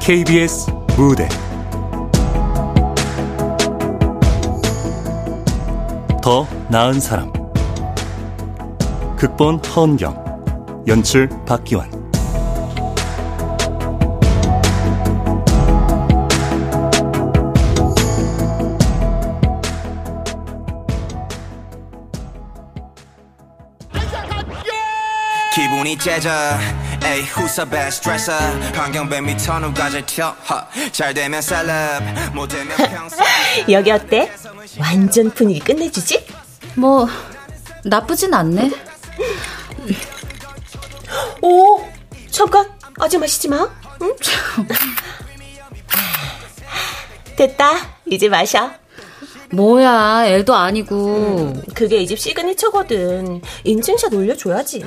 KBS 무대 더 나은 사람. 극본 허은경, 연출 박기환. 기분이 째져 에이 후서배 스트레서 환경배 미터누 가질 튀어 잘되면 셀럽 못되면 평소. 여기 어때? 완전 분위기 끝내주지? 뭐 나쁘진 않네. 오 잠깐 아직 마시지 마. 응? 됐다 이제 마셔. 뭐야 애도 아니고. 그게 이 집 시그니처거든. 인증샷 올려줘야지.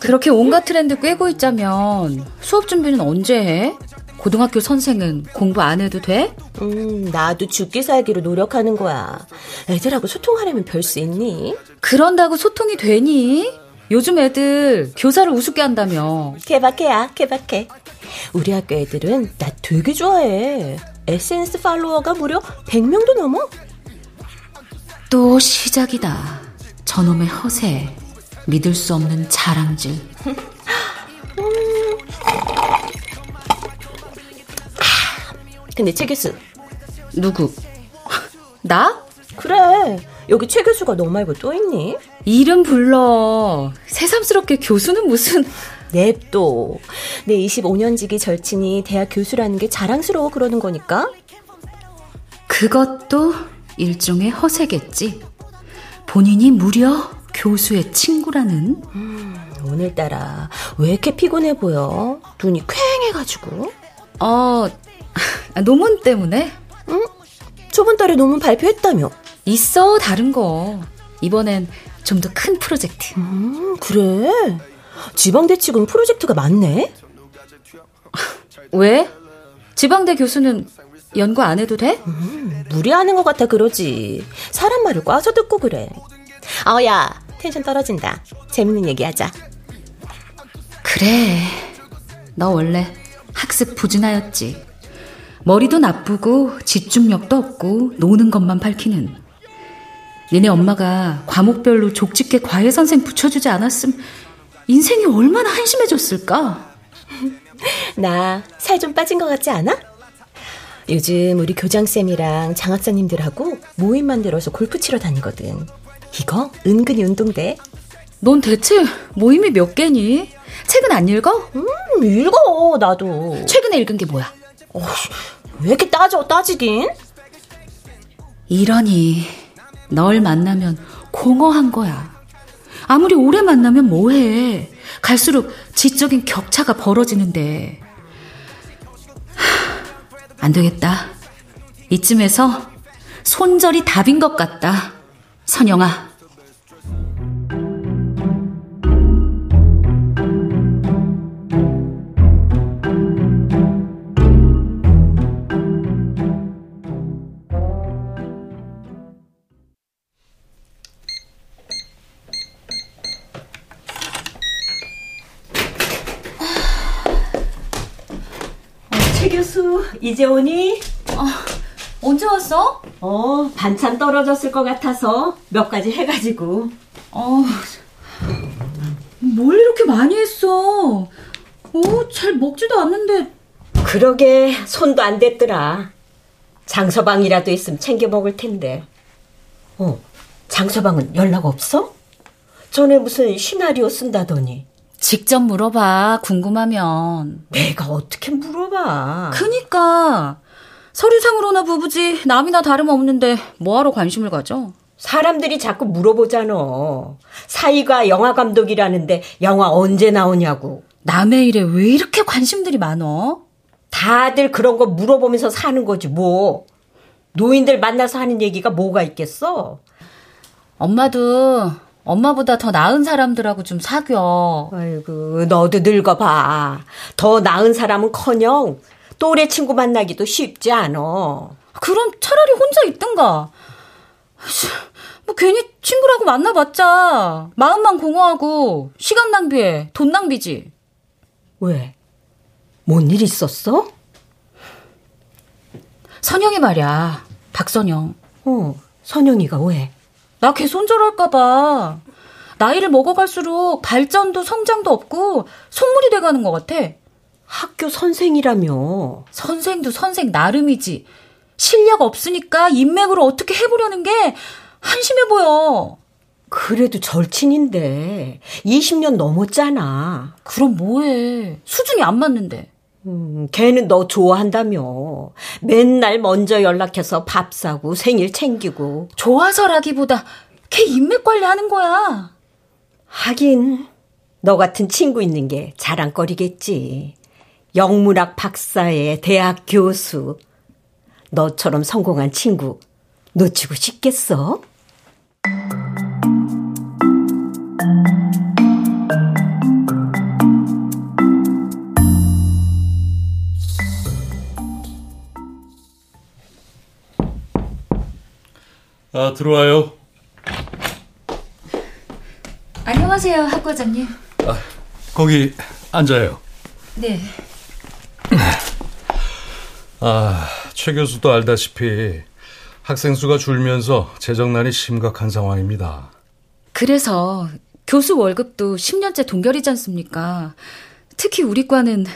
그렇게 온갖 트렌드 꿰고 있자면 수업 준비는 언제 해? 고등학교 선생은 공부 안 해도 돼? 나도 죽기 살기로 노력하는 거야. 애들하고 소통하려면 별 수 있니? 그런다고 소통이 되니? 요즘 애들 교사를 우습게 한다며. 개박해야 개박해. 우리 학교 애들은 나 되게 좋아해. SNS 팔로워가 무려 100명도 넘어. 또 시작이다. 저놈의 허세. 믿을 수 없는 자랑질. 근데 최 교수. 누구? 나? 그래. 여기 최 교수가 너 말고 또 있니? 이름 불러. 새삼스럽게 교수는 무슨. 냅둬. 내 25년지기 절친이 대학 교수라는 게 자랑스러워 그러는 거니까. 그것도 일종의 허세겠지. 본인이 무려 교수의 친구라는. 오늘따라 왜 이렇게 피곤해 보여? 눈이 퀭해가지고. 논문 때문에? 응? 저번 달에 논문 발표했다며. 있어 다른 거. 이번엔 좀 더 큰 프로젝트. 그래? 지방대치군 프로젝트가 많네? 왜? 지방대 교수는 연구 안 해도 돼? 무리하는 것 같아 그러지. 사람 말을 꽈서 듣고 그래. 야 텐션 떨어진다. 재밌는 얘기하자. 그래 너 원래 학습 부진하였지. 머리도 나쁘고 집중력도 없고 노는 것만 밝히는. 니네 엄마가 과목별로 족집게 과외 선생 붙여주지 않았음 인생이 얼마나 한심해졌을까? 나 살 좀 빠진 것 같지 않아? 요즘 우리 교장쌤이랑 장학사님들하고 모임 만들어서 골프 치러 다니거든. 이거 은근히 운동돼. 넌 대체 모임이 몇 개니? 책은 안 읽어? 읽어. 나도. 최근에 읽은 게 뭐야? 왜 이렇게 따지긴? 이러니 널 만나면 공허한 거야. 아무리 오래 만나면 뭐해. 갈수록 지적인 격차가 벌어지는데. 안 되겠다. 이쯤에서 손절이 답인 것 같다. 선영아. 이제 오니? 언제 왔어? 반찬 떨어졌을 것 같아서 몇 가지 해가지고. 뭘 이렇게 많이 했어? 잘 먹지도 않는데. 그러게 손도 안 댔더라. 장서방이라도 있으면 챙겨 먹을 텐데. 장서방은 연락 없어? 전에 무슨 시나리오 쓴다더니. 직접 물어봐 궁금하면. 내가 어떻게 물어봐. 그니까 서류상으로나 부부지 남이나 다름없는데 뭐하러 관심을 가져. 사람들이 자꾸 물어보잖아. 사이가 영화감독이라는데 영화 언제 나오냐고. 남의 일에 왜 이렇게 관심들이 많어? 다들 그런 거 물어보면서 사는 거지 뭐. 노인들 만나서 하는 얘기가 뭐가 있겠어. 엄마도 엄마보다 더 나은 사람들하고 좀 사귀어. 아이고 너도 늙어봐. 더 나은 사람은커녕 또래 친구 만나기도 쉽지 않아. 그럼 차라리 혼자 있든가. 뭐 괜히 친구라고 만나봤자 마음만 공허하고 시간 낭비해. 돈 낭비지. 왜? 뭔 일 있었어? 선영이 말이야. 박선영. 선영이가 왜? 나 걔 손절할까봐. 나이를 먹어갈수록 발전도 성장도 없고 속물이 돼가는 것 같아. 학교 선생이라며. 선생도 선생 나름이지. 실력 없으니까 인맥으로 어떻게 해보려는 게 한심해 보여. 그래도 절친인데 20년 넘었잖아. 그럼 뭐해. 수준이 안 맞는데. 걔는 너 좋아한다며. 맨날 먼저 연락해서 밥 사고 생일 챙기고. 좋아서라기보다 걔 인맥 관리하는 거야. 하긴 너 같은 친구 있는 게 자랑거리겠지. 영문학 박사의 대학 교수. 너처럼 성공한 친구 놓치고 싶겠어? 아, 들어와요. 안녕하세요, 학 과장님. 아, 거기 앉아요. 네. 아, 최 교수도 알다시피 학생 수가 줄면서 재정난이 심각한 상황입니다. 그래서 교수 월급도 10년째 동결이지 않습니까? 특히 우리 과는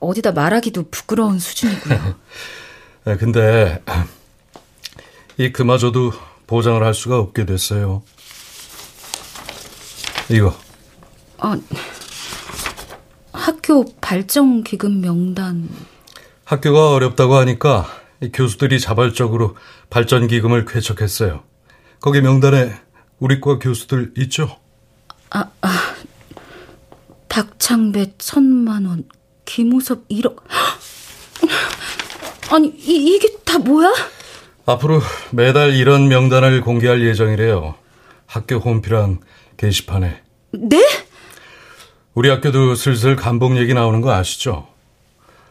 어디다 말하기도 부끄러운 수준이고요. 근데 이 그마저도 보장을 할 수가 없게 됐어요. 이거. 학교 발전기금 명단. 학교가 어렵다고 하니까 교수들이 자발적으로 발전기금을 쾌척했어요. 거기 명단에 우리과 교수들 있죠? 박창배 1,000만 원, 김호섭 1억. 아니, 이게 다 뭐야? 앞으로 매달 이런 명단을 공개할 예정이래요. 학교 홈피랑 게시판에. 네? 우리 학교도 슬슬 감봉 얘기 나오는 거 아시죠?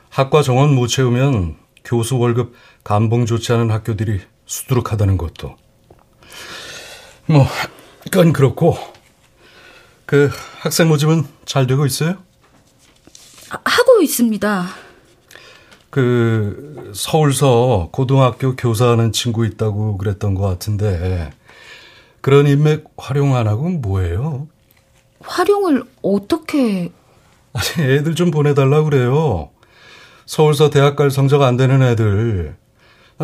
학과 정원 못 채우면 교수 월급 감봉 좋지 않은 학교들이 수두룩하다는 것도. 뭐, 그건 그렇고. 그 학생 모집은 잘 되고 있어요? 하고 있습니다. 그 서울서 고등학교 교사하는 친구 있다고 그랬던 것 같은데 그런 인맥 활용 안 하고 뭐예요? 활용을 어떻게... 아니, 애들 좀 보내달라고 그래요. 서울서 대학 갈 성적 안 되는 애들.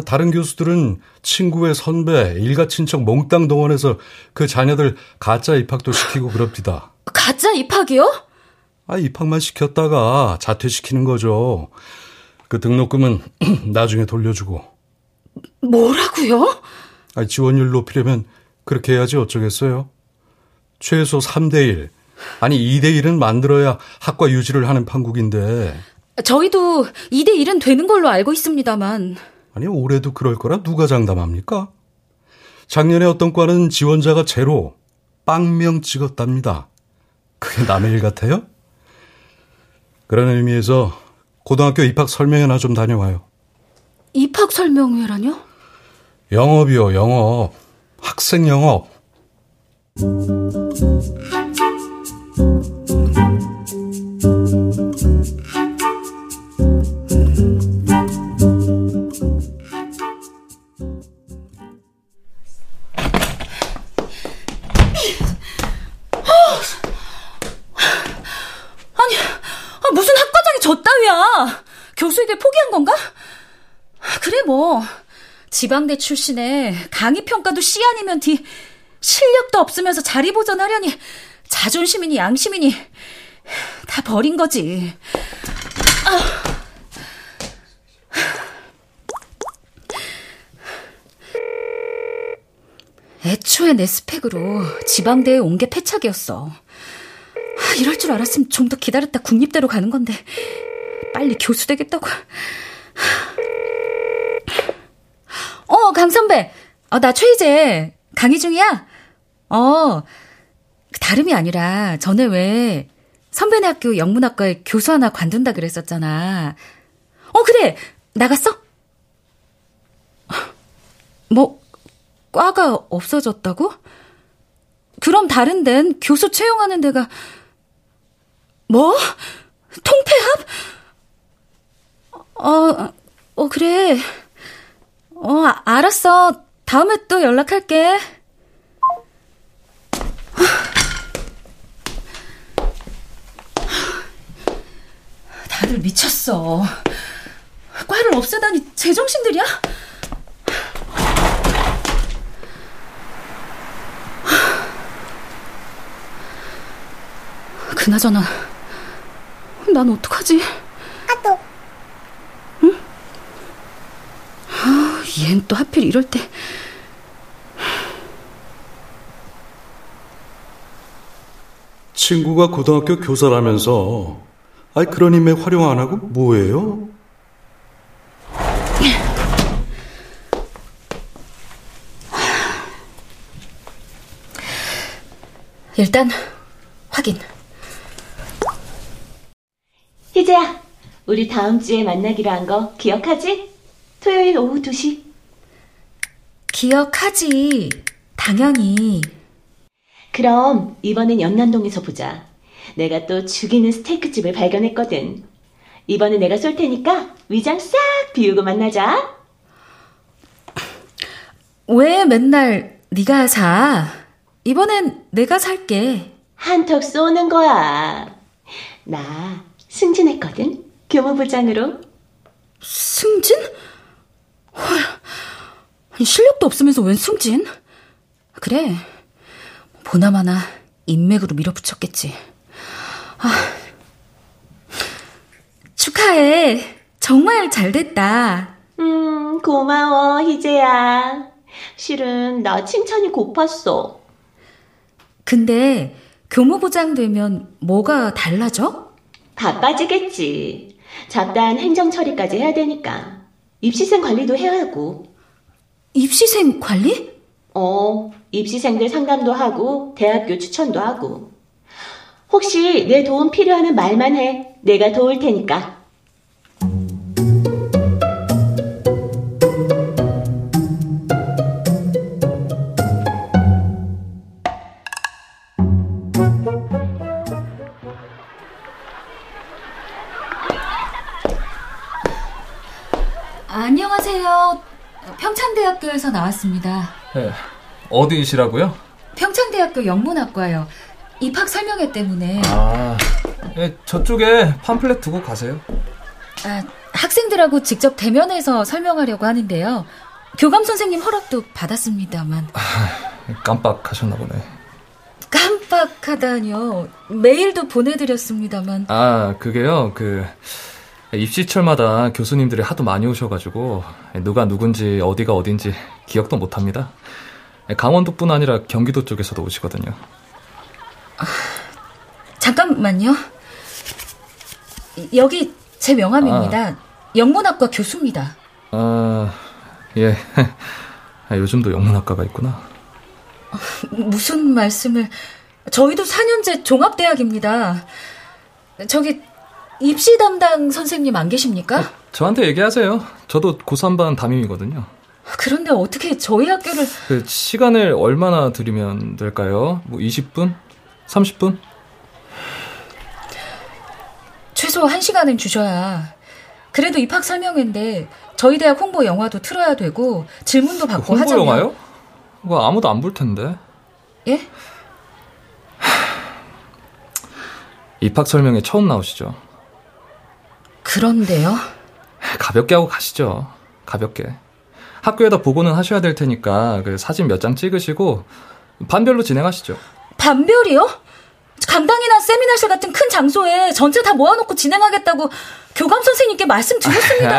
다른 교수들은 친구의 선배, 일가 친척 몽땅 동원해서 그 자녀들 가짜 입학도 시키고 그럽디다. 가짜 입학이요? 아, 입학만 시켰다가 자퇴시키는 거죠. 그 등록금은 나중에 돌려주고. 뭐라고요? 아, 지원율 높이려면 그렇게 해야지 어쩌겠어요. 최소 3:1. 아니, 2:1은 만들어야 학과 유지를 하는 판국인데. 저희도 2:1은 되는 걸로 알고 있습니다만. 아니, 올해도 그럴 거라 누가 장담합니까? 작년에 어떤 과는 지원자가 제로, 0명 찍었답니다. 그게 남의 일 같아요? 그런 의미에서 고등학교 입학 설명회나 좀 다녀와요. 입학 설명회라뇨? 영업이요, 영업. 학생 영업. 교수에게 포기한 건가? 그래, 뭐 지방대 출신에 강의평가도 C 아니면 D, 실력도 없으면서 자리보전하려니 자존심이니 양심이니 다 버린 거지. 애초에 내 스펙으로 지방대에 온 게 패착이었어. 이럴 줄 알았으면 좀 더 기다렸다 국립대로 가는 건데 빨리 교수 되겠다고. 강 선배. 나 최희재. 강의 중이야? 다름이 아니라 전에 왜 선배네 학교 영문학과에 교수 하나 관둔다 그랬었잖아. 그래. 나갔어? 뭐 과가 없어졌다고? 그럼 다른 데는 교수 채용하는 데가... 뭐? 통폐합? 그래. 알았어. 다음에 또 연락할게. 다들 미쳤어. 과를 없애다니 제정신들이야? 그나저나 난 어떡하지? 아또 응? 아, 얜 또 하필 이럴 때. 친구가 고등학교 교사라면서 아이 그런 인맥 활용 안 하고 뭐예요? 일단 확인. 희재야, 우리 다음 주에 만나기로 한 거 기억하지? 토요일 오후 2시. 기억하지. 당연히. 그럼 이번엔 연남동에서 보자. 내가 또 죽이는 스테이크집을 발견했거든. 이번엔 내가 쏠 테니까 위장 싹 비우고 만나자. 왜 맨날 네가 사? 이번엔 내가 살게. 한턱 쏘는 거야. 나 승진했거든. 교무부장으로. 승진? 헐, 실력도 없으면서 웬 승진? 그래, 보나마나 인맥으로 밀어붙였겠지. 아, 축하해. 정말 잘됐다. 고마워 희재야. 실은 나 칭찬이 고팠어. 근데 교무부장 되면 뭐가 달라져? 바빠지겠지. 잡다한 행정 처리까지 해야 되니까. 입시생 관리도 해야 하고. 입시생 관리? 입시생들 상담도 하고 대학교 추천도 하고. 혹시 내 도움 필요하면 말만 해. 내가 도울 테니까. 안녕하세요. 평창대학교에서 나왔습니다. 네, 어디시라고요? 평창대학교 영문학과요. 입학 설명회 때문에. 아, 네, 저쪽에 팜플렛 두고 가세요. 아, 학생들하고 직접 대면해서 설명하려고 하는데요. 교감 선생님 허락도 받았습니다만. 아, 깜빡하셨나 보네. 깜빡하다뇨. 메일도 보내드렸습니다만. 아, 그게요. 입시철마다 교수님들이 하도 많이 오셔가지고 누가 누군지 어디가 어딘지 기억도 못합니다. 강원도뿐 아니라 경기도 쪽에서도 오시거든요. 아, 잠깐만요. 여기 제 명함입니다. 아, 영문학과 교수입니다. 아, 예. 요즘도 영문학과가 있구나. 무슨 말씀을. 저희도 4년제 종합대학입니다. 저기 입시 담당 선생님 안 계십니까? 저한테 얘기하세요. 저도 고3반 담임이거든요. 그런데 어떻게 저희 학교를... 시간을 얼마나 드리면 될까요? 20분? 30분? 최소 1시간은 주셔야. 그래도 입학 설명회인데 저희 대학 홍보 영화도 틀어야 되고 질문도 받고 하잖아요. 홍보 영화요? 그거 아무도 안 볼 텐데. 예? 입학 설명회 처음 나오시죠? 그런데요? 가볍게 하고 가시죠. 가볍게. 학교에다 보고는 하셔야 될 테니까 사진 몇 장 찍으시고 반별로 진행하시죠. 반별이요? 강당이나 세미나실 같은 큰 장소에 전체 다 모아놓고 진행하겠다고 교감 선생님께 말씀드렸습니다.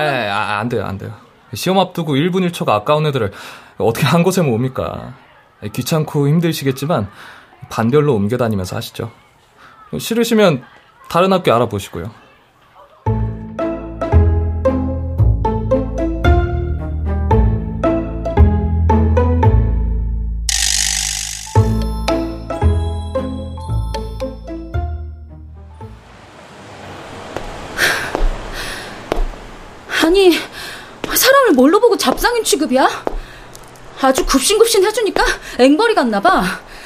안 돼요, 안 돼요. 시험 앞두고 1분 1초가 아까운 애들을 어떻게 한 곳에 모읍니까? 귀찮고 힘드시겠지만 반별로 옮겨다니면서 하시죠. 싫으시면 다른 학교 알아보시고요. 아니, 사람을 뭘로 보고 잡상인 취급이야? 아주 굽신굽신 해주니까 앵벌이 같나봐.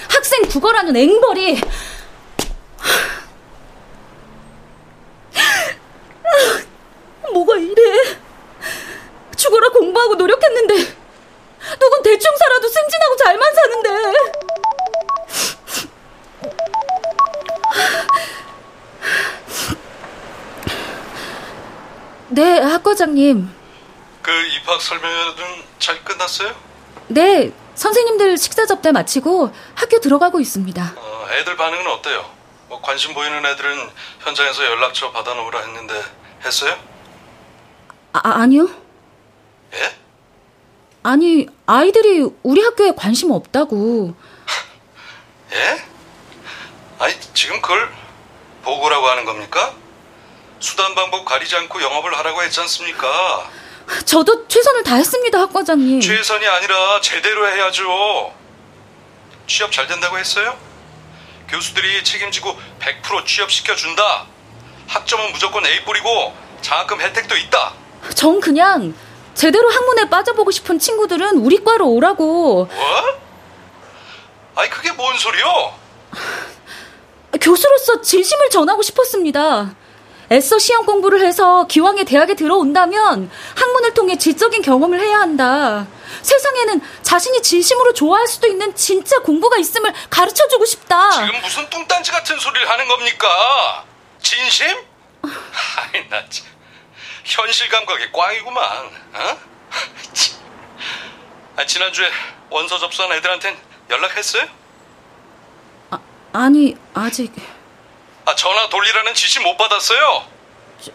학생 국어라는 앵벌이. 뭐가 이래. 죽어라 공부하고 노력했는데 누군 대충 살아도 승진하고 잘만 사는데. 네, 학과장님. 그 입학 설명회는 잘 끝났어요? 네, 선생님들 식사 접대 마치고 학교 들어가고 있습니다. 애들 반응은 어때요? 뭐 관심 보이는 애들은 현장에서 연락처 받아놓으라 했는데 했어요? 아니요. 예? 아니, 아이들이 우리 학교에 관심 없다고. 예? 아니, 지금 그걸 보고라고 하는 겁니까? 수단 방법 가리지 않고 영업을 하라고 했지 않습니까? 저도 최선을 다했습니다, 학과장님. 최선이 아니라 제대로 해야죠. 취업 잘 된다고 했어요? 교수들이 책임지고 100% 취업시켜준다. 학점은 무조건 A+이고 장학금 혜택도 있다. 전 그냥 제대로 학문에 빠져보고 싶은 친구들은 우리 과로 오라고. 뭐? 아니, 그게 뭔 소리요? 교수로서 진심을 전하고 싶었습니다. 애써 시험 공부를 해서 기왕에 대학에 들어온다면 학문을 통해 지적인 경험을 해야 한다. 세상에는 자신이 진심으로 좋아할 수도 있는 진짜 공부가 있음을 가르쳐주고 싶다. 지금 무슨 뚱딴지 같은 소리를 하는 겁니까? 진심? 아이, 나 참. 현실 감각이 꽝이구만. 어? 아, 지난주에 원서 접수한 애들한텐 연락했어요? 아니, 아직... 아, 전화 돌리라는 지시 못 받았어요?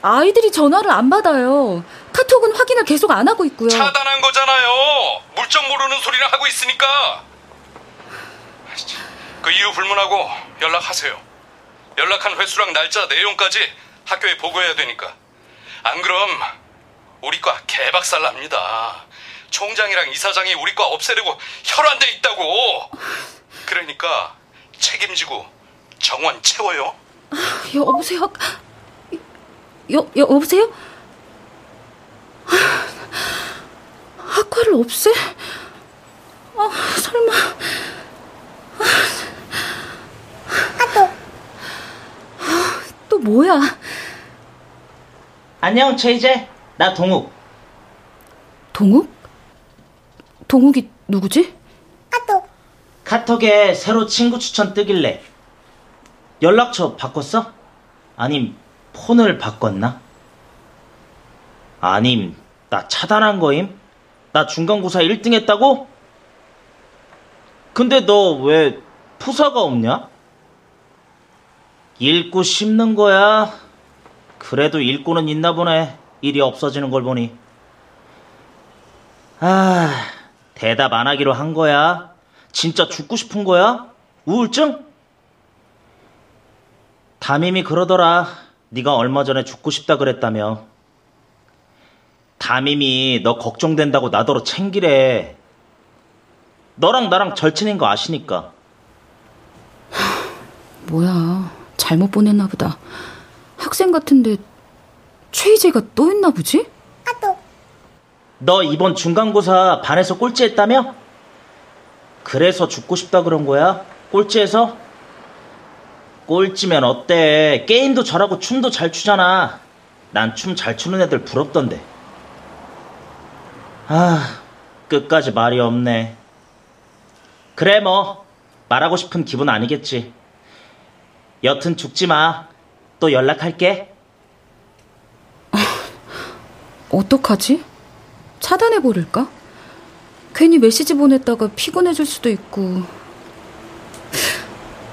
아이들이 전화를 안 받아요. 카톡은 확인을 계속 안 하고 있고요. 차단한 거잖아요. 물정 모르는 소리를 하고 있으니까. 그 이유 불문하고 연락하세요. 연락한 횟수랑 날짜, 내용까지 학교에 보고해야 되니까. 안 그럼 우리 과 개박살 납니다. 총장이랑 이사장이 우리 과 없애려고 혈안돼 있다고. 그러니까 책임지고 정원 채워요. 여보세요? 여보세요? 학과를 없애? 설마. 학교. 또 뭐야? 안녕, 최희재. 나 동욱. 동욱? 동욱이 누구지? 카톡. 카톡에 새로 친구 추천 뜨길래. 연락처 바꿨어? 아님 폰을 바꿨나? 아님 나 차단한 거임? 나 중간고사 1등 했다고? 근데 너 왜 포사가 없냐? 읽고 씹는 거야? 그래도 읽고는 있나 보네. 일이 없어지는 걸 보니. 아, 대답 안 하기로 한 거야? 진짜 죽고 싶은 거야? 우울증? 담임이 그러더라. 네가 얼마 전에 죽고 싶다 그랬다며. 담임이 너 걱정된다고 나더러 챙기래. 너랑 나랑 절친인 거 아시니까. 뭐야, 잘못 보냈나 보다. 학생 같은데 최희재가 또 했나 보지? 아, 또. 너 이번 중간고사 반에서 꼴찌했다며? 그래서 죽고 싶다 그런 거야? 꼴찌해서? 꼴찌면 어때? 게임도 잘하고 춤도 잘 추잖아. 난 춤 잘 추는 애들 부럽던데. 아, 끝까지 말이 없네. 그래, 뭐 말하고 싶은 기분 아니겠지. 여튼 죽지 마. 또 연락할게. 어떡하지? 차단해버릴까? 괜히 메시지 보냈다가 피곤해질 수도 있고.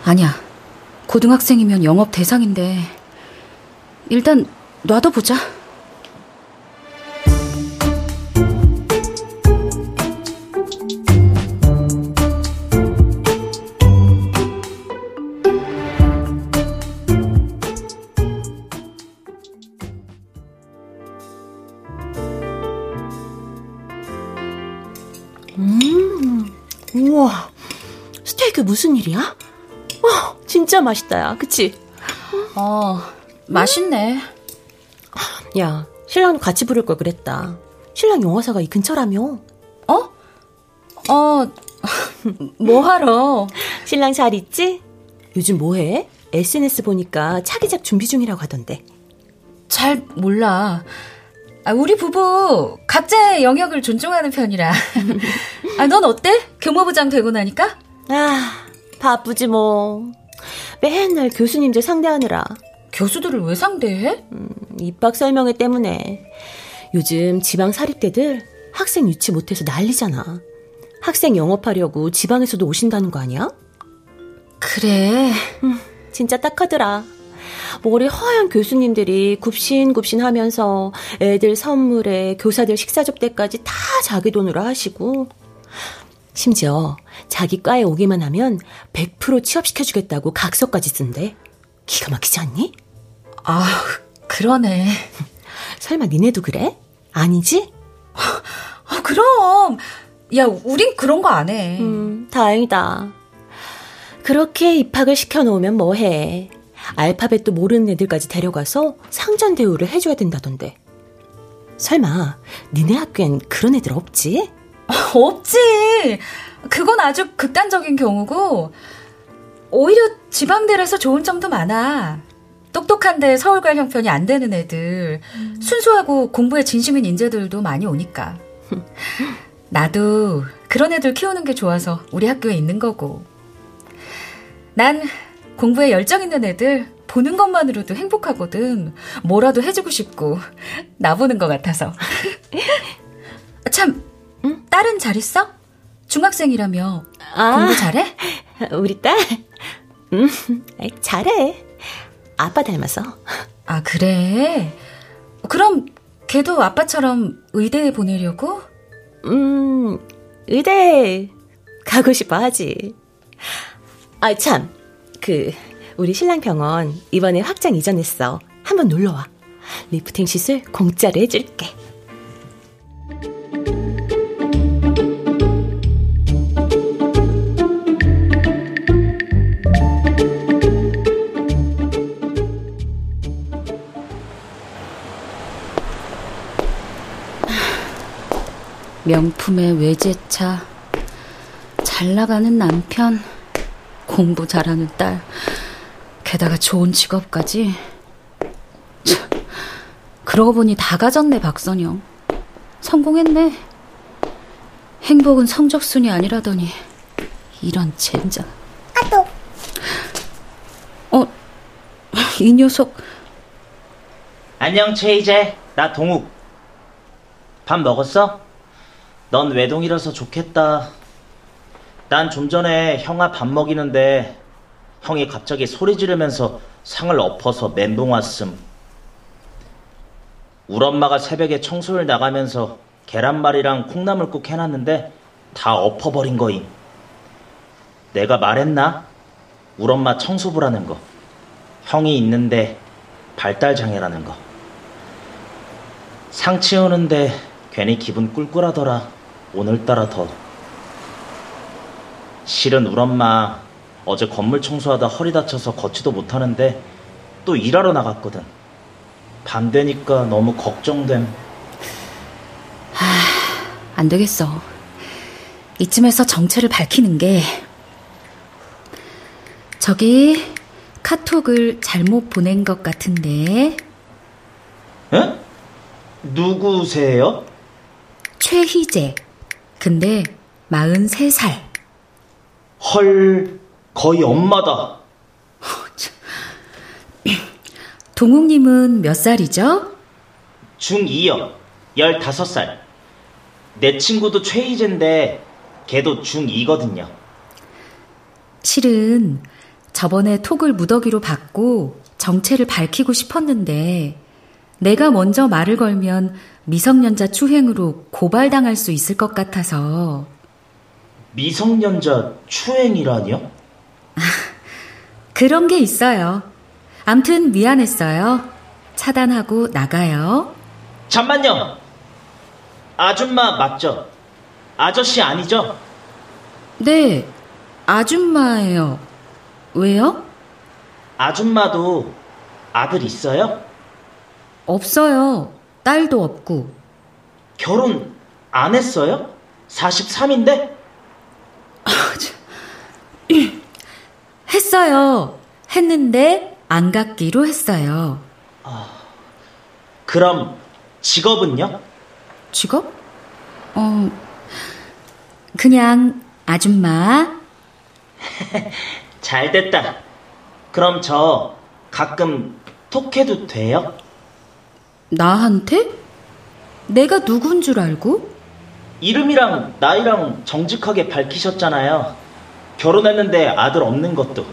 아니야. 고등학생이면 영업 대상인데 일단 놔둬 보자. 우와, 스테이크 무슨 일이야? 와, 진짜 맛있다, 야. 그치? 맛있네. 야, 신랑 같이 부를 걸 그랬다. 신랑 영화사가 이 근처라며. 어? 뭐하러? 신랑 잘 있지? 요즘 뭐해? SNS 보니까 차기작 준비 중이라고 하던데. 잘 몰라. 우리 부부 각자의 영역을 존중하는 편이라. 넌 어때? 교무부장 되고 나니까? 바쁘지 뭐. 맨날 교수님들 상대하느라. 교수들을 왜 상대해? 입학 설명회 때문에. 요즘 지방 사립대들 학생 유치 못해서 난리잖아. 학생 영업하려고 지방에서도 오신다는 거 아니야? 그래. 진짜 딱하더라. 머리 허연 교수님들이 굽신굽신 하면서 애들 선물에 교사들 식사 접대까지 다 자기 돈으로 하시고, 심지어 자기 과에 오기만 하면 100% 취업시켜주겠다고 각서까지 쓴대. 기가 막히지 않니? 아, 그러네. 설마 니네도 그래? 아니지? 그럼. 야, 우린 그런 거 안 해. 다행이다. 그렇게 입학을 시켜놓으면 뭐해. 알파벳도 모르는 애들까지 데려가서 상전 대우를 해줘야 된다던데. 설마 니네 학교엔 그런 애들 없지? 없지. 그건 아주 극단적인 경우고, 오히려 지방대라서 좋은 점도 많아. 똑똑한데 서울 갈 형편이 안 되는 애들, 순수하고 공부에 진심인 인재들도 많이 오니까. 나도 그런 애들 키우는 게 좋아서 우리 학교에 있는 거고. 난 공부에 열정 있는 애들 보는 것만으로도 행복하거든. 뭐라도 해주고 싶고, 나보는 것 같아서. 참, 응? 딸은 잘 있어? 중학생이라며. 공부 잘해? 우리 딸? 잘해. 아빠 닮아서. 아, 그래? 그럼 걔도 아빠처럼 의대에 보내려고? 의대 가고 싶어 하지. 아, 참, 우리 신랑 병원 이번에 확장 이전했어. 한번 놀러와. 리프팅 시술 공짜로 해줄게. 명품의 외제차, 잘 나가는 남편, 공부 잘하는 딸, 게다가 좋은 직업까지. 참, 그러고 보니 다 가졌네, 박선영. 성공했네. 행복은 성적순이 아니라더니, 이런 젠장. 아또. 이 녀석. 안녕, 최이재. 나 동욱. 밥 먹었어? 넌 외동이라서 좋겠다. 난 좀 전에 형아 밥 먹이는데 형이 갑자기 소리 지르면서 상을 엎어서 멘붕 왔음. 우리 엄마가 새벽에 청소를 나가면서 계란말이랑 콩나물국 해놨는데 다 엎어버린 거임. 내가 말했나? 우리 엄마 청소부라는 거, 형이 있는데 발달장애라는 거. 상 치우는데 괜히 기분 꿀꿀하더라. 오늘따라 더. 실은 우리 엄마 어제 건물 청소하다 허리 다쳐서 걷지도 못하는데 또 일하러 나갔거든. 밤 되니까 너무 걱정됨. 안 되겠어. 이쯤에서 정체를 밝히는 게, 저기 카톡을 잘못 보낸 것 같은데. 에? 누구세요? 최희재. 근데 43살. 헐, 거의 엄마다. 동욱님은 몇 살이죠? 중2요. 15살. 내 친구도 최희재인데 걔도 중2거든요. 실은 저번에 톡을 무더기로 받고 정체를 밝히고 싶었는데, 내가 먼저 말을 걸면 미성년자 추행으로 고발당할 수 있을 것 같아서. 미성년자 추행이라니요? 그런 게 있어요. 암튼 미안했어요. 차단하고 나가요. 잠만요. 아줌마 맞죠? 아저씨 아니죠? 네, 아줌마예요. 왜요? 아줌마도 아들 있어요? 없어요. 딸도 없고. 결혼 안 했어요? 43인데? 했어요. 했는데 안 갖기로 했어요. 그럼 직업은요? 직업? 그냥 아줌마. 잘됐다. 그럼 저 가끔 톡해도 돼요? 나한테? 내가 누군 줄 알고? 이름이랑 나이랑 정직하게 밝히셨잖아요. 결혼했는데 아들 없는 것도,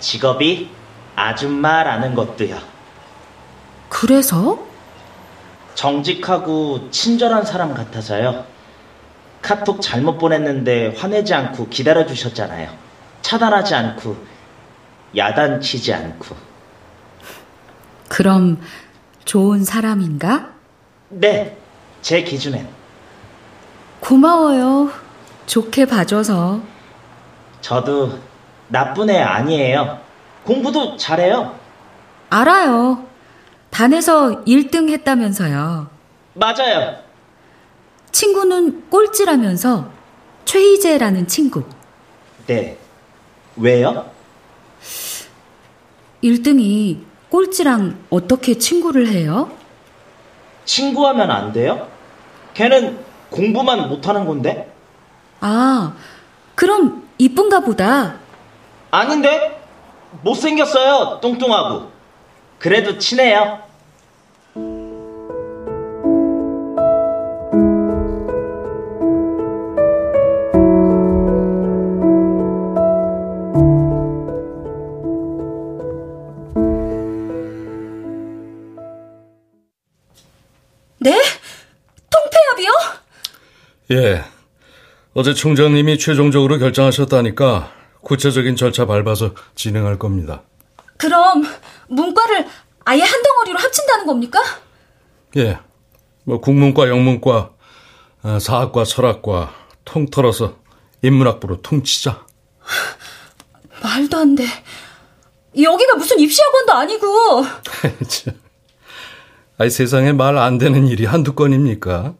직업이 아줌마라는 것도요. 그래서? 정직하고 친절한 사람 같아서요. 카톡 잘못 보냈는데 화내지 않고 기다려주셨잖아요. 차단하지 않고 야단치지 않고. 그럼 좋은 사람인가? 네, 제 기준엔. 고마워요, 좋게 봐줘서. 저도 나쁜 애 아니에요. 공부도 잘해요. 알아요. 반에서 1등 했다면서요. 맞아요. 친구는 꼴찌라면서. 최희재라는 친구. 네. 왜요? 1등이 꼴찌랑 어떻게 친구를 해요? 친구하면 안 돼요? 걔는 공부만 못하는 건데? 아, 그럼 이쁜가 보다. 아닌데? 못생겼어요. 뚱뚱하고. 그래도 친해요. 네? 통폐합이요? 예. 어제 총장님이 최종적으로 결정하셨다니까 구체적인 절차 밟아서 진행할 겁니다. 그럼 문과를 아예 한 덩어리로 합친다는 겁니까? 예. 뭐 국문과, 영문과, 사학과, 철학과 통틀어서 인문학부로 통치자. 말도 안 돼. 여기가 무슨 입시학원도 아니고. 아니, 세상에 말 안 되는 일이 한두 건입니까?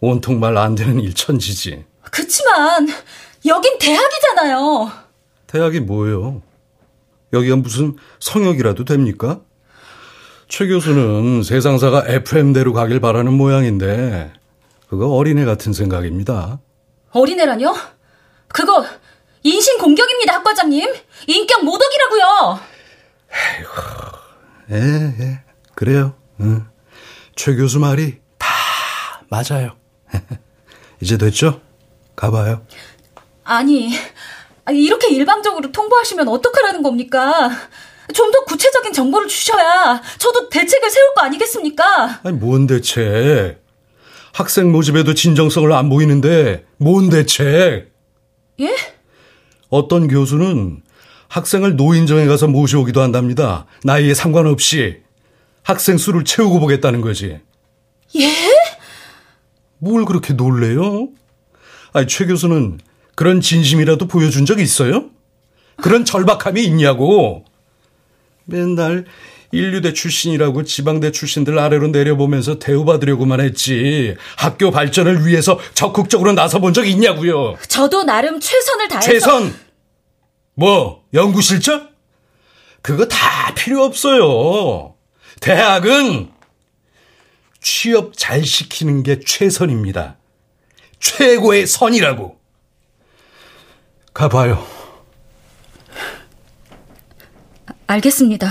온통 말 안 되는 일 천지지. 그치만 여긴 대학이잖아요. 대학이 뭐예요? 여기가 무슨 성역이라도 됩니까? 최 교수는 세상사가 FM대로 가길 바라는 모양인데 그거 어린애 같은 생각입니다. 어린애라뇨? 그거 인신공격입니다, 학과장님. 인격 모독이라고요. 에휴, 예, 그래요. 응. 최 교수 말이 다 맞아요. 이제 됐죠? 가봐요. 아니, 이렇게 일방적으로 통보하시면 어떡하라는 겁니까? 좀 더 구체적인 정보를 주셔야 저도 대책을 세울 거 아니겠습니까? 아니, 뭔 대책? 학생 모집에도 진정성을 안 보이는데 뭔 대책? 예? 어떤 교수는 학생을 노인정에 가서 모셔오기도 한답니다. 나이에 상관없이 학생 수를 채우고 보겠다는 거지. 예? 뭘 그렇게 놀래요? 아니, 최 교수는 그런 진심이라도 보여준 적이 있어요? 그런 절박함이 있냐고. 맨날 인류대 출신이라고 지방대 출신들 아래로 내려보면서 대우받으려고만 했지 학교 발전을 위해서 적극적으로 나서본 적이 있냐고요. 저도 나름 최선을 다해서. 최선? 뭐 연구실적? 그거 다 필요 없어요. 대학은 취업 잘 시키는 게 최선입니다. 최고의 선이라고. 가봐요. 알겠습니다.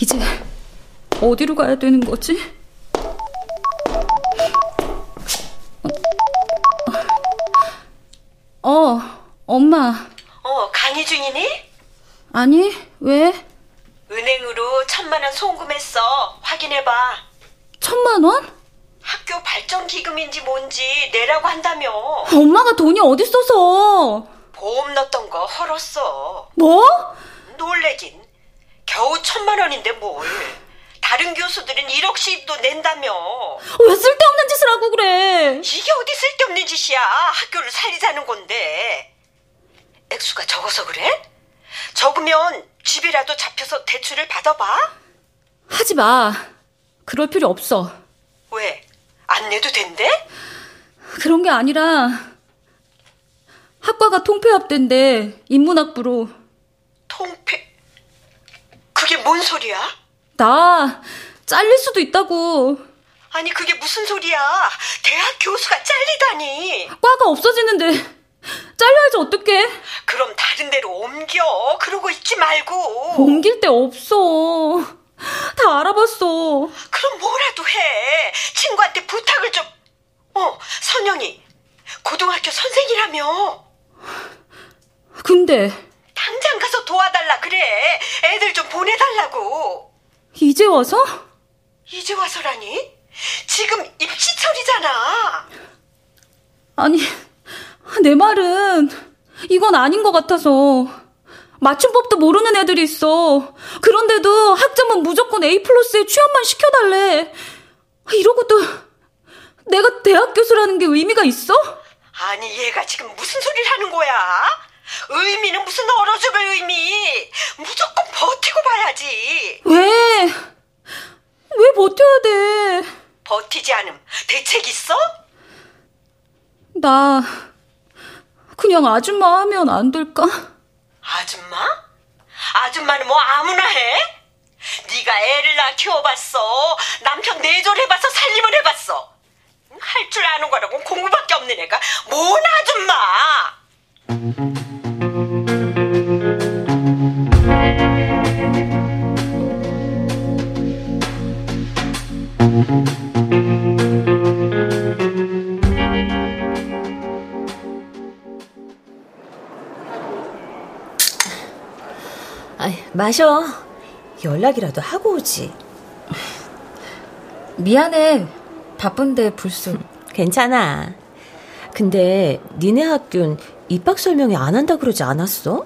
이제 어디로 가야 되는 거지? 엄마. 강의 중이니? 아니, 왜? 은행으로 1,000만 원 송금했어. 확인해봐. 1,000만 원? 학교 발전기금인지 뭔지 내라고 한다며. 엄마가 돈이 어딨어서. 보험 넣었던 거 헐었어. 뭐? 놀래긴. 겨우 1,000만 원인데 뭘. 다른 교수들은 1억씩도 낸다며. 왜 쓸데없는 짓을 하고 그래. 이게 어디 쓸데없는 짓이야. 학교를 살리자는 건데. 액수가 적어서 그래? 적으면 집이라도 잡혀서 대출을 받아봐. 하지 마. 그럴 필요 없어. 왜? 안 내도 된대? 그런 게 아니라 학과가 통폐합된대. 인문학부로. 그게 뭔 소리야? 나 잘릴 수도 있다고. 아니 그게 무슨 소리야. 대학 교수가 잘리다니. 과가 없어지는데 잘려야지 어떡해. 그럼 다른 데로 옮겨. 그러고 있지 말고. 옮길 데 없어. 다 알아봤어. 그럼 뭐라도 해. 친구한테 부탁을 좀. 선영이 고등학교 선생이라며. 근데 당장 가서 도와달라 그래. 애들 좀 보내달라고. 이제 와서? 이제 와서라니? 지금 입시철이잖아. 아니 내 말은 이건 아닌 것 같아서. 맞춤법도 모르는 애들이 있어. 그런데도 학점은 무조건 A+에 취업만 시켜달래. 이러고 또 내가 대학 교수라는 게 의미가 있어? 아니 얘가 지금 무슨 소리를 하는 거야? 의미는 무슨 얼어 죽을 의미. 무조건 버티고 봐야지. 왜 버텨야 돼? 버티지 않음 대책 있어? 나 그냥 아줌마 하면 안 될까? 아줌마? 아줌마는 뭐 아무나 해? 네가 애를 낳아 키워봤어. 남편 내조해봐서 살림을 해봤어. 할 줄 아는 거라고 공부밖에 없는 애가 뭔 아줌마. 마셔. 연락이라도 하고 오지. 미안해. 바쁜데 불쑥. 괜찮아. 근데 니네 학교는 입학 설명회 안 한다 그러지 않았어?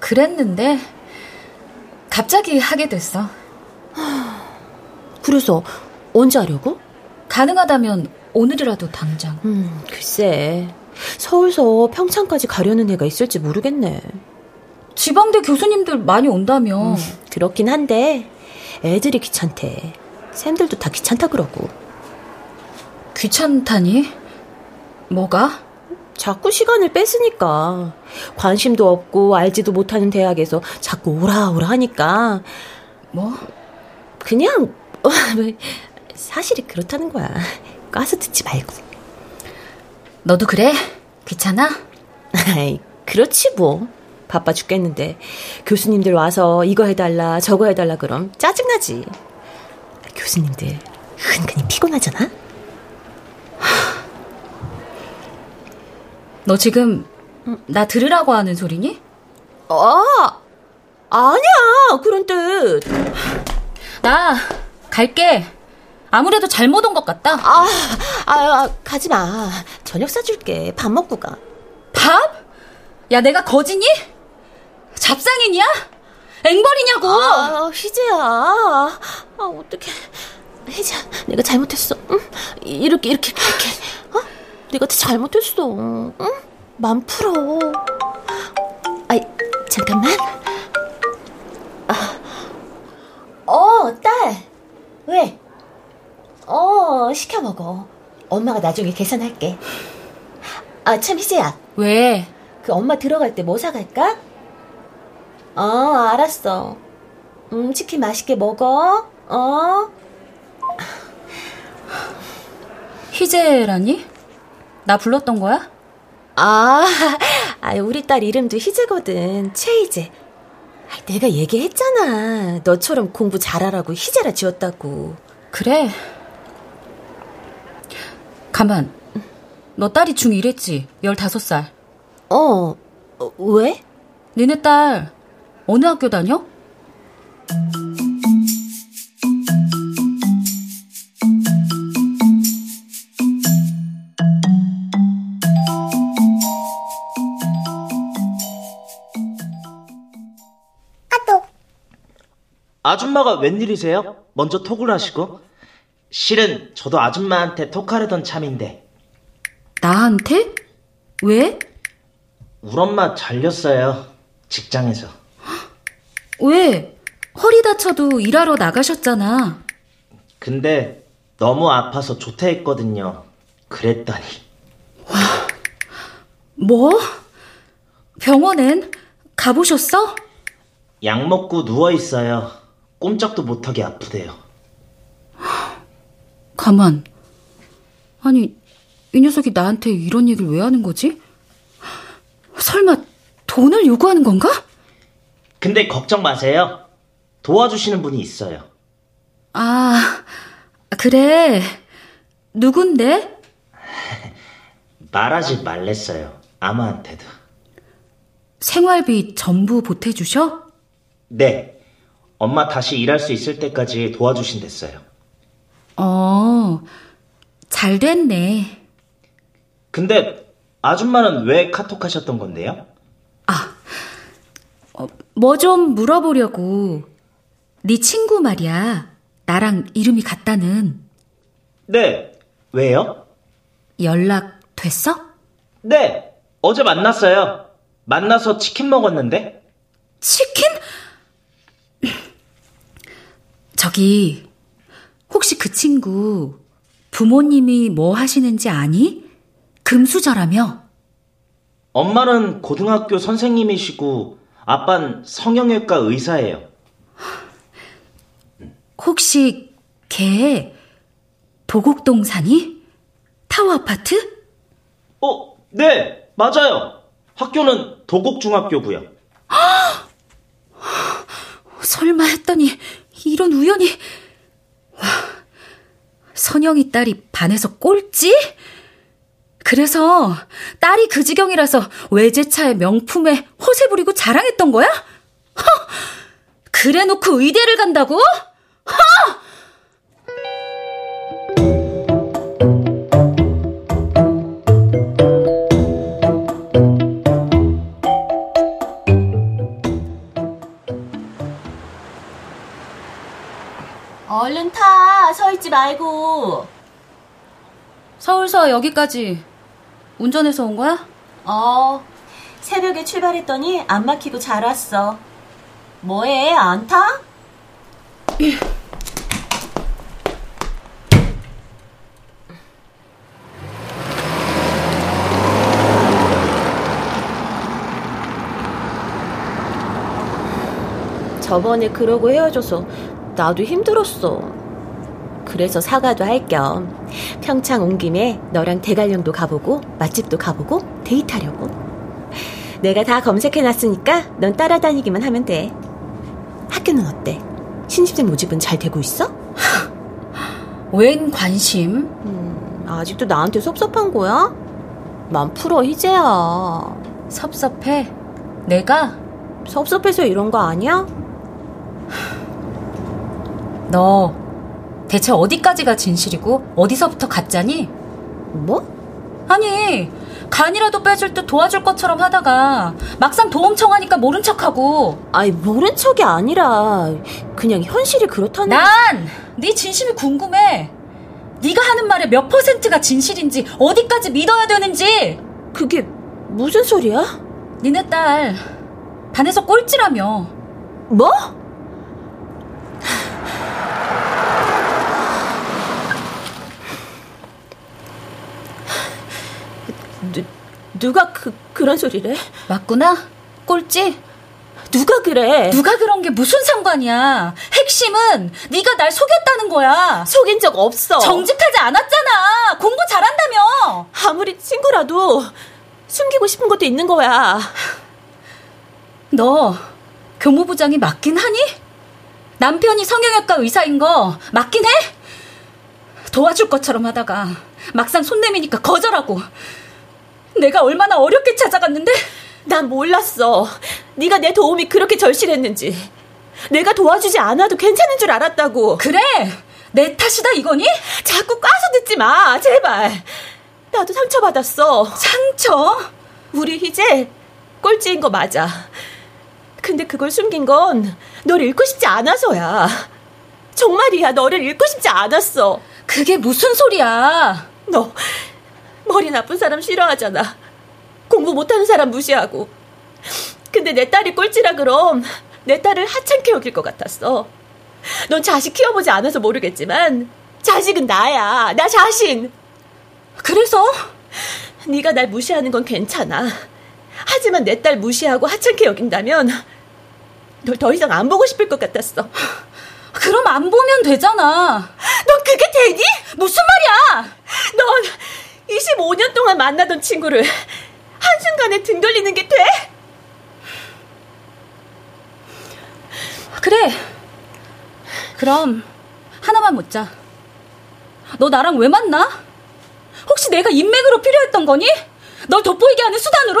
그랬는데 갑자기 하게 됐어. 그래서 언제 하려고? 가능하다면 오늘이라도 당장. 글쎄. 서울서 평창까지 가려는 애가 있을지 모르겠네. 지방대 교수님들 많이 온다며. 그렇긴 한데 애들이 귀찮대. 쌤들도 다 귀찮다 그러고. 귀찮다니? 뭐가? 자꾸 시간을 뺏으니까. 관심도 없고 알지도 못하는 대학에서 자꾸 오라오라 하니까. 뭐? 그냥 사실이 그렇다는 거야. 까서 듣지 말고. 너도 그래? 귀찮아? 그렇지 뭐. 바빠 죽겠는데 교수님들 와서 이거 해달라 저거 해달라 그럼 짜증나지. 교수님들 은근히 피곤하잖아. 너 지금 나 들으라고 하는 소리니? 아니야 그런 뜻. 나 갈게. 아무래도 잘못 온 것 같다. 가지마. 저녁 사줄게. 밥 먹고 가. 밥? 야 내가 거지니? 잡상인이야? 앵벌이냐고? 희재야. 어떡해. 희재야, 내가 잘못했어. 응? 이렇게. 어? 내가 잘못했어. 응? 맘 풀어. 아이, 잠깐만. 딸. 왜? 시켜 먹어. 엄마가 나중에 계산할게. 참, 희재야. 왜? 그 엄마 들어갈 때 뭐 사갈까? 알았어. 치킨 맛있게 먹어. 희재라니? 나 불렀던 거야? 우리 딸 이름도 희재거든. 최희재. 내가 얘기했잖아. 너처럼 공부 잘하라고 희재라 지었다고. 그래? 가만. 너 딸이 중1이랬지? 15살. 왜? 니네 딸 어느 학교 다녀? 아또 아줌마가 웬일이세요? 먼저 톡을 하시고. 실은 저도 아줌마한테 톡하려던 참인데. 나한테? 왜? 우리 엄마 잘렸어요. 직장에서. 왜? 허리 다쳐도 일하러 나가셨잖아. 근데 너무 아파서 조퇴했거든요. 그랬더니. 와, 뭐? 병원엔 가보셨어? 약 먹고 누워있어요. 꼼짝도 못하게 아프대요. 가만. 아니, 이 녀석이 나한테 이런 얘기를 왜 하는 거지? 설마 돈을 요구하는 건가? 근데 걱정 마세요. 도와주시는 분이 있어요. 아, 그래. 누군데? 말하지 말랬어요. 아마한테도. 생활비 전부 보태주셔? 네. 엄마 다시 일할 수 있을 때까지 도와주신댔어요. 잘 됐네. 근데 아줌마는 왜 카톡하셨던 건데요? 뭐 좀 물어보려고. 네 친구 말이야. 나랑 이름이 같다는. 네. 왜요? 연락 됐어? 네. 어제 만났어요. 만나서 치킨 먹었는데. 치킨? 저기, 혹시 그 친구 부모님이 뭐 하시는지 아니? 금수저라며? 엄마는 고등학교 선생님이시고 아빤 성형외과 의사예요. 혹시 걔 도곡동 사니? 타워아파트? 네, 맞아요. 학교는 도곡중학교고요. 설마 했더니 이런 우연이. 와, 선영이 딸이 반에서 꼴찌? 그래서 딸이 그 지경이라서 외제차의 명품에 허세 부리고 자랑했던 거야? 허! 그래놓고 의대를 간다고? 허! 얼른 타. 서 있지 말고. 서울서 여기까지 운전해서 온 거야? 새벽에 출발했더니 안 막히고 잘 왔어. 뭐해? 안 타? 저번에 그러고 헤어져서 나도 힘들었어. 그래서 사과도 할 겸 평창 온 김에 너랑 대관령도 가보고 맛집도 가보고 데이트하려고. 내가 다 검색해놨으니까 넌 따라다니기만 하면 돼. 학교는 어때? 신입생 모집은 잘 되고 있어? 웬 관심? 아직도 나한테 섭섭한 거야? 맘 풀어, 희재야. 섭섭해? 내가? 섭섭해서 이런 거 아니야? 너 대체 어디까지가 진실이고 어디서부터 가짜니? 뭐? 아니, 간이라도 빼줄 때 도와줄 것처럼 하다가 막상 도움 청하니까 모른 척하고. 아니, 모른 척이 아니라 그냥 현실이 그렇다는. 난 네 진심이 궁금해. 네가 하는 말의 몇 퍼센트가 진실인지, 어디까지 믿어야 되는지. 그게 무슨 소리야? 니네 딸 반에서 꼴찌라며. 뭐? 누가 그런 소리래? 맞구나? 꼴찌? 누가 그래? 누가 그런 게 무슨 상관이야. 핵심은 네가 날 속였다는 거야. 속인 적 없어. 정직하지 않았잖아. 공부 잘한다며. 아무리 친구라도 숨기고 싶은 것도 있는 거야. 너 교무부장이 맞긴 하니? 남편이 성형외과 의사인 거 맞긴 해? 도와줄 것처럼 하다가 막상 손 내미니까 거절하고. 내가 얼마나 어렵게 찾아갔는데. 난 몰랐어. 네가 내 도움이 그렇게 절실했는지. 내가 도와주지 않아도 괜찮은 줄 알았다고. 그래, 내 탓이다 이거니? 자꾸 까서 듣지 마, 제발. 나도 상처받았어. 상처? 우리 희재 꼴찌인 거 맞아. 근데 그걸 숨긴 건 널 잃고 싶지 않아서야. 정말이야, 너를 잃고 싶지 않았어. 그게 무슨 소리야. 너 머리 나쁜 사람 싫어하잖아. 공부 못하는 사람 무시하고. 근데 내 딸이 꼴찌라 그럼 내 딸을 하찮게 여길 것 같았어. 넌 자식 키워보지 않아서 모르겠지만 자식은 나야. 나 자신. 그래서 네가 날 무시하는 건 괜찮아. 하지만 내 딸 무시하고 하찮게 여긴다면 널 더 이상 안 보고 싶을 것 같았어. 그럼 안 보면 되잖아. 넌 그게 되니? 무슨 말이야? 넌 25년 동안 만나던 친구를 한순간에 등 돌리는 게 돼? 그래. 그럼 하나만 묻자. 너 나랑 왜 만나? 혹시 내가 인맥으로 필요했던 거니? 널 돋보이게 하는 수단으로?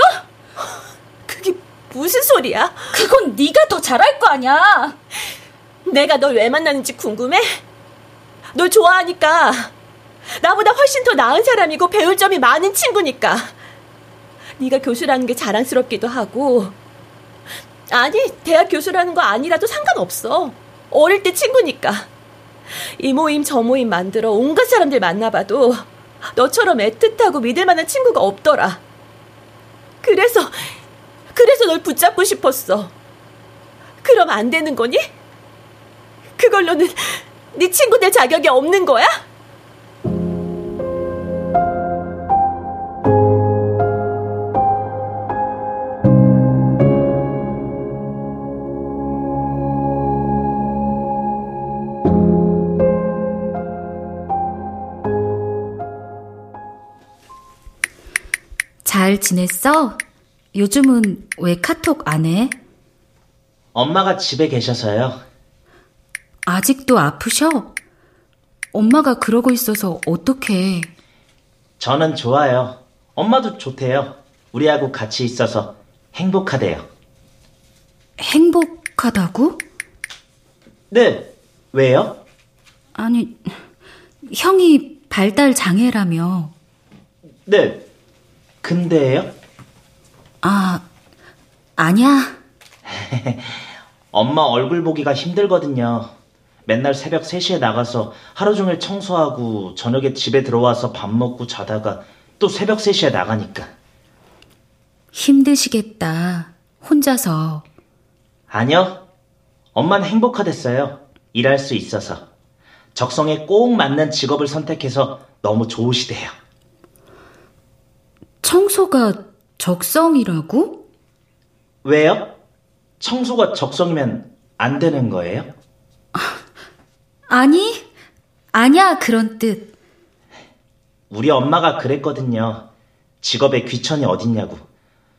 그게 무슨 소리야? 그건 네가 더 잘할 거 아니야. 내가 널 왜 만나는지 궁금해? 널 좋아하니까. 나보다 훨씬 더 나은 사람이고 배울 점이 많은 친구니까. 네가 교수라는 게 자랑스럽기도 하고. 아니, 대학 교수라는 거 아니라도 상관없어. 어릴 때 친구니까. 이 모임 저 모임 만들어 온갖 사람들 만나봐도 너처럼 애틋하고 믿을 만한 친구가 없더라. 그래서 널 붙잡고 싶었어. 그럼 안 되는 거니? 그걸로는 네 친구 될 자격이 없는 거야? 잘 지냈어? 요즘은 왜 카톡 안 해? 엄마가 집에 계셔서요. 아직도 아프셔? 엄마가 그러고 있어서 어떡해? 저는 좋아요. 엄마도 좋대요. 우리하고 같이 있어서 행복하대요. 행복하다고? 네. 왜요? 아니, 형이 발달 장애라며. 네. 근데요? 아니야. 엄마 얼굴 보기가 힘들거든요. 맨날 새벽 3시에 나가서 하루 종일 청소하고 저녁에 집에 들어와서 밥 먹고 자다가 또 새벽 3시에 나가니까. 힘드시겠다, 혼자서. 아니요. 엄마는 행복하댔어요. 일할 수 있어서. 적성에 꼭 맞는 직업을 선택해서 너무 좋으시대요. 청소가 적성이라고? 왜요? 청소가 적성이면 안 되는 거예요? 아니야, 그런 뜻. 우리 엄마가 그랬거든요. 직업에 귀천이 어딨냐고.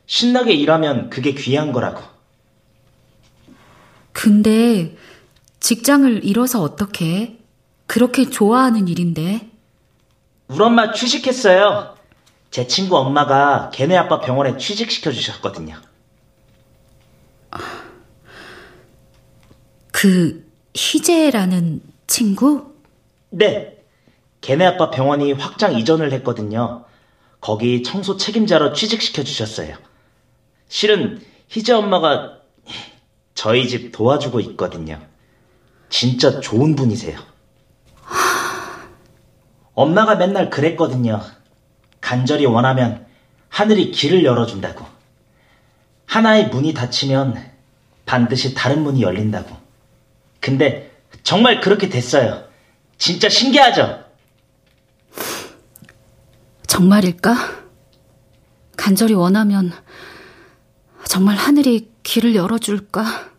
신나게 일하면 그게 귀한 거라고. 근데 직장을 잃어서 어떡해? 그렇게 좋아하는 일인데. 우리 엄마 취직했어요. 제 친구 엄마가 걔네 아빠 병원에 취직시켜 주셨거든요. 그 희재라는 친구? 네. 걔네 아빠 병원이 확장 이전을 했거든요. 거기 청소 책임자로 취직시켜 주셨어요. 실은 희재 엄마가 저희 집 도와주고 있거든요. 진짜 좋은 분이세요. 엄마가 맨날 그랬거든요. 간절히 원하면 하늘이 길을 열어준다고. 하나의 문이 닫히면 반드시 다른 문이 열린다고. 근데 정말 그렇게 됐어요. 진짜 신기하죠? 정말일까? 간절히 원하면 정말 하늘이 길을 열어줄까?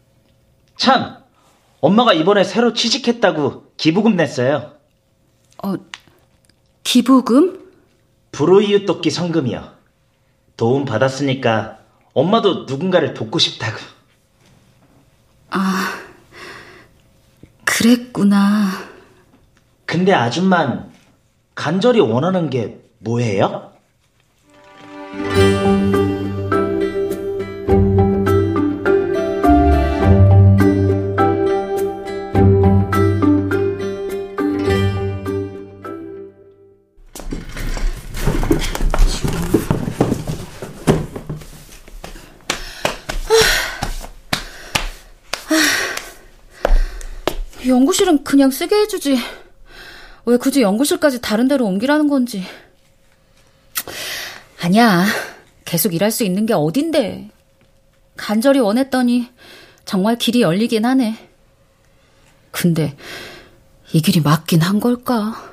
참! 엄마가 이번에 새로 취직했다고 기부금 냈어요. 기부금? 불우이웃돕기 성금이요. 도움 받았으니까 엄마도 누군가를 돕고 싶다고. 아, 그랬구나. 근데 아줌만 간절히 원하는 게 뭐예요? 연구실은 그냥 쓰게 해주지. 왜 굳이 연구실까지 다른 데로 옮기라는 건지. 아니야. 계속 일할 수 있는 게 어딘데. 간절히 원했더니 정말 길이 열리긴 하네. 근데 이 길이 맞긴 한 걸까?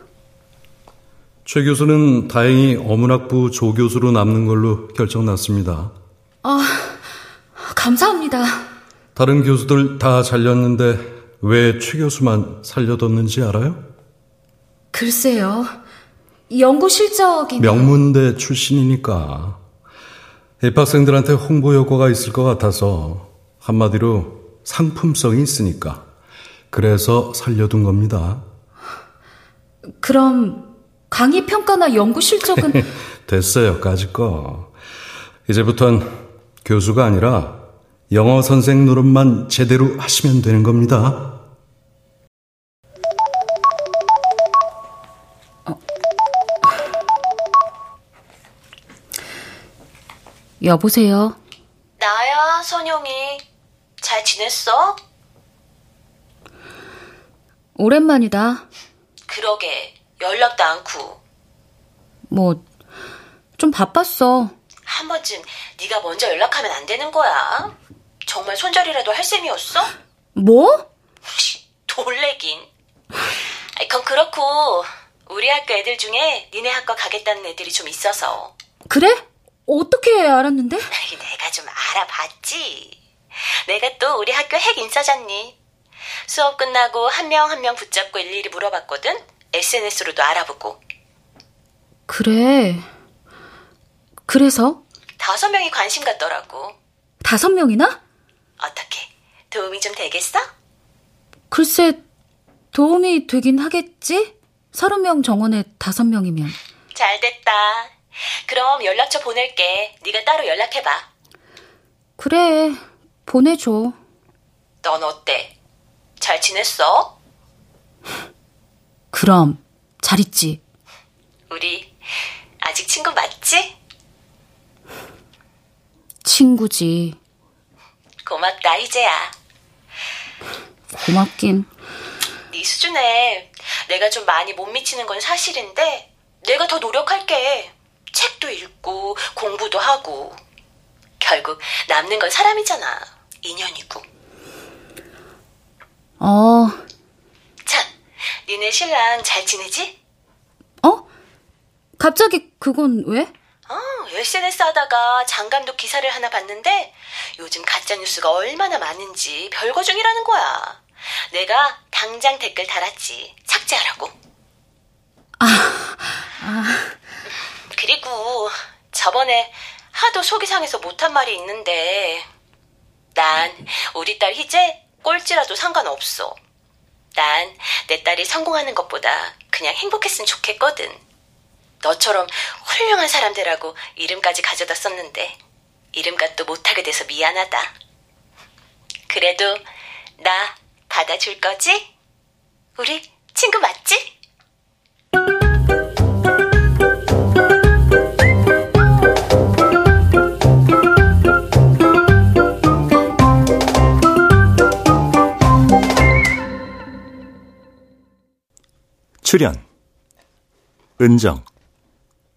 최 교수는 다행히 어문학부 조교수로 남는 걸로 결정났습니다. 아, 감사합니다. 다른 교수들 다 잘렸는데 왜 최 교수만 살려뒀는지 알아요? 글쎄요. 연구 실적이... 명문대 출신이니까 입학생들한테 홍보 효과가 있을 것 같아서, 한마디로 상품성이 있으니까 그래서 살려둔 겁니다. 그럼... 강의 평가나 연구 실적은... 됐어요, 까짓 거. 이제부턴 교수가 아니라 영어 선생 노릇만 제대로 하시면 되는 겁니다. 여보세요? 나야, 선영이. 잘 지냈어? 오랜만이다. 그러게. 연락도 않고. 뭐 좀 바빴어. 한 번쯤 네가 먼저 연락하면 안 되는 거야? 정말 손절이라도 할 셈이었어? 뭐? 돌레긴. 그건 그렇고 우리 학교 애들 중에 니네 학과 가겠다는 애들이 좀 있어서. 그래? 어떻게 알았는데? 내가 좀 알아봤지. 내가 또 우리 학교 핵 인싸잖니. 수업 끝나고 한 명 한 명 붙잡고 일일이 물어봤거든. SNS로도 알아보고. 그래. 그래서? 5명이 관심 갖더라고. 5명이나? 어떻게? 도움이 좀 되겠어? 글쎄, 도움이 되긴 하겠지? 30명 정원에 5명이면. 잘됐다. 그럼 연락처 보낼게. 네가 따로 연락해봐. 그래, 보내줘. 넌 어때? 잘 지냈어? 그럼 잘 있지? 우리 아직 친구 맞지? 친구지. 고맙다, 희재야. 고맙긴. 네 수준에 내가 좀 많이 못 미치는 건 사실인데 내가 더 노력할게. 책도 읽고 공부도 하고. 결국 남는 건 사람이잖아. 인연이고. 니네 신랑 잘 지내지? 어? 갑자기 그건 왜? SNS 하다가 장감독 기사를 하나 봤는데 요즘 가짜뉴스가 얼마나 많은지 별거 중이라는 거야. 내가 당장 댓글 달았지. 삭제하라고. 그리고 저번에 하도 속이 상해서 못한 말이 있는데, 난 우리 딸 희재 꼴찌라도 상관없어. 난 내 딸이 성공하는 것보다 그냥 행복했으면 좋겠거든. 너처럼 훌륭한 사람 되라고 이름까지 가져다 썼는데 이름값도 못하게 돼서 미안하다. 그래도 나 받아줄 거지? 우리 친구 맞지? 출연 은정,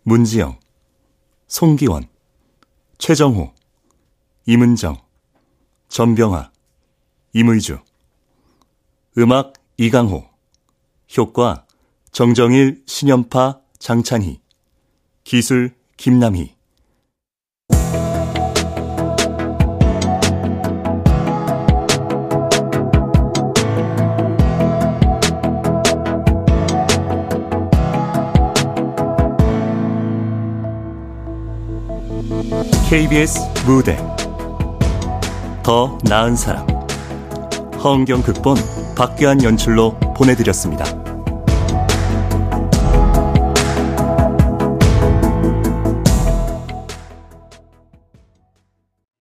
문지영, 송기원, 최정호, 임은정, 전병아, 임의주. 음악 이강호. 효과 정정일, 신연파, 장찬희. 기술 김남희. KBS 무대 더 나은 사람, 허은경 극본, 박규환 연출로 보내드렸습니다.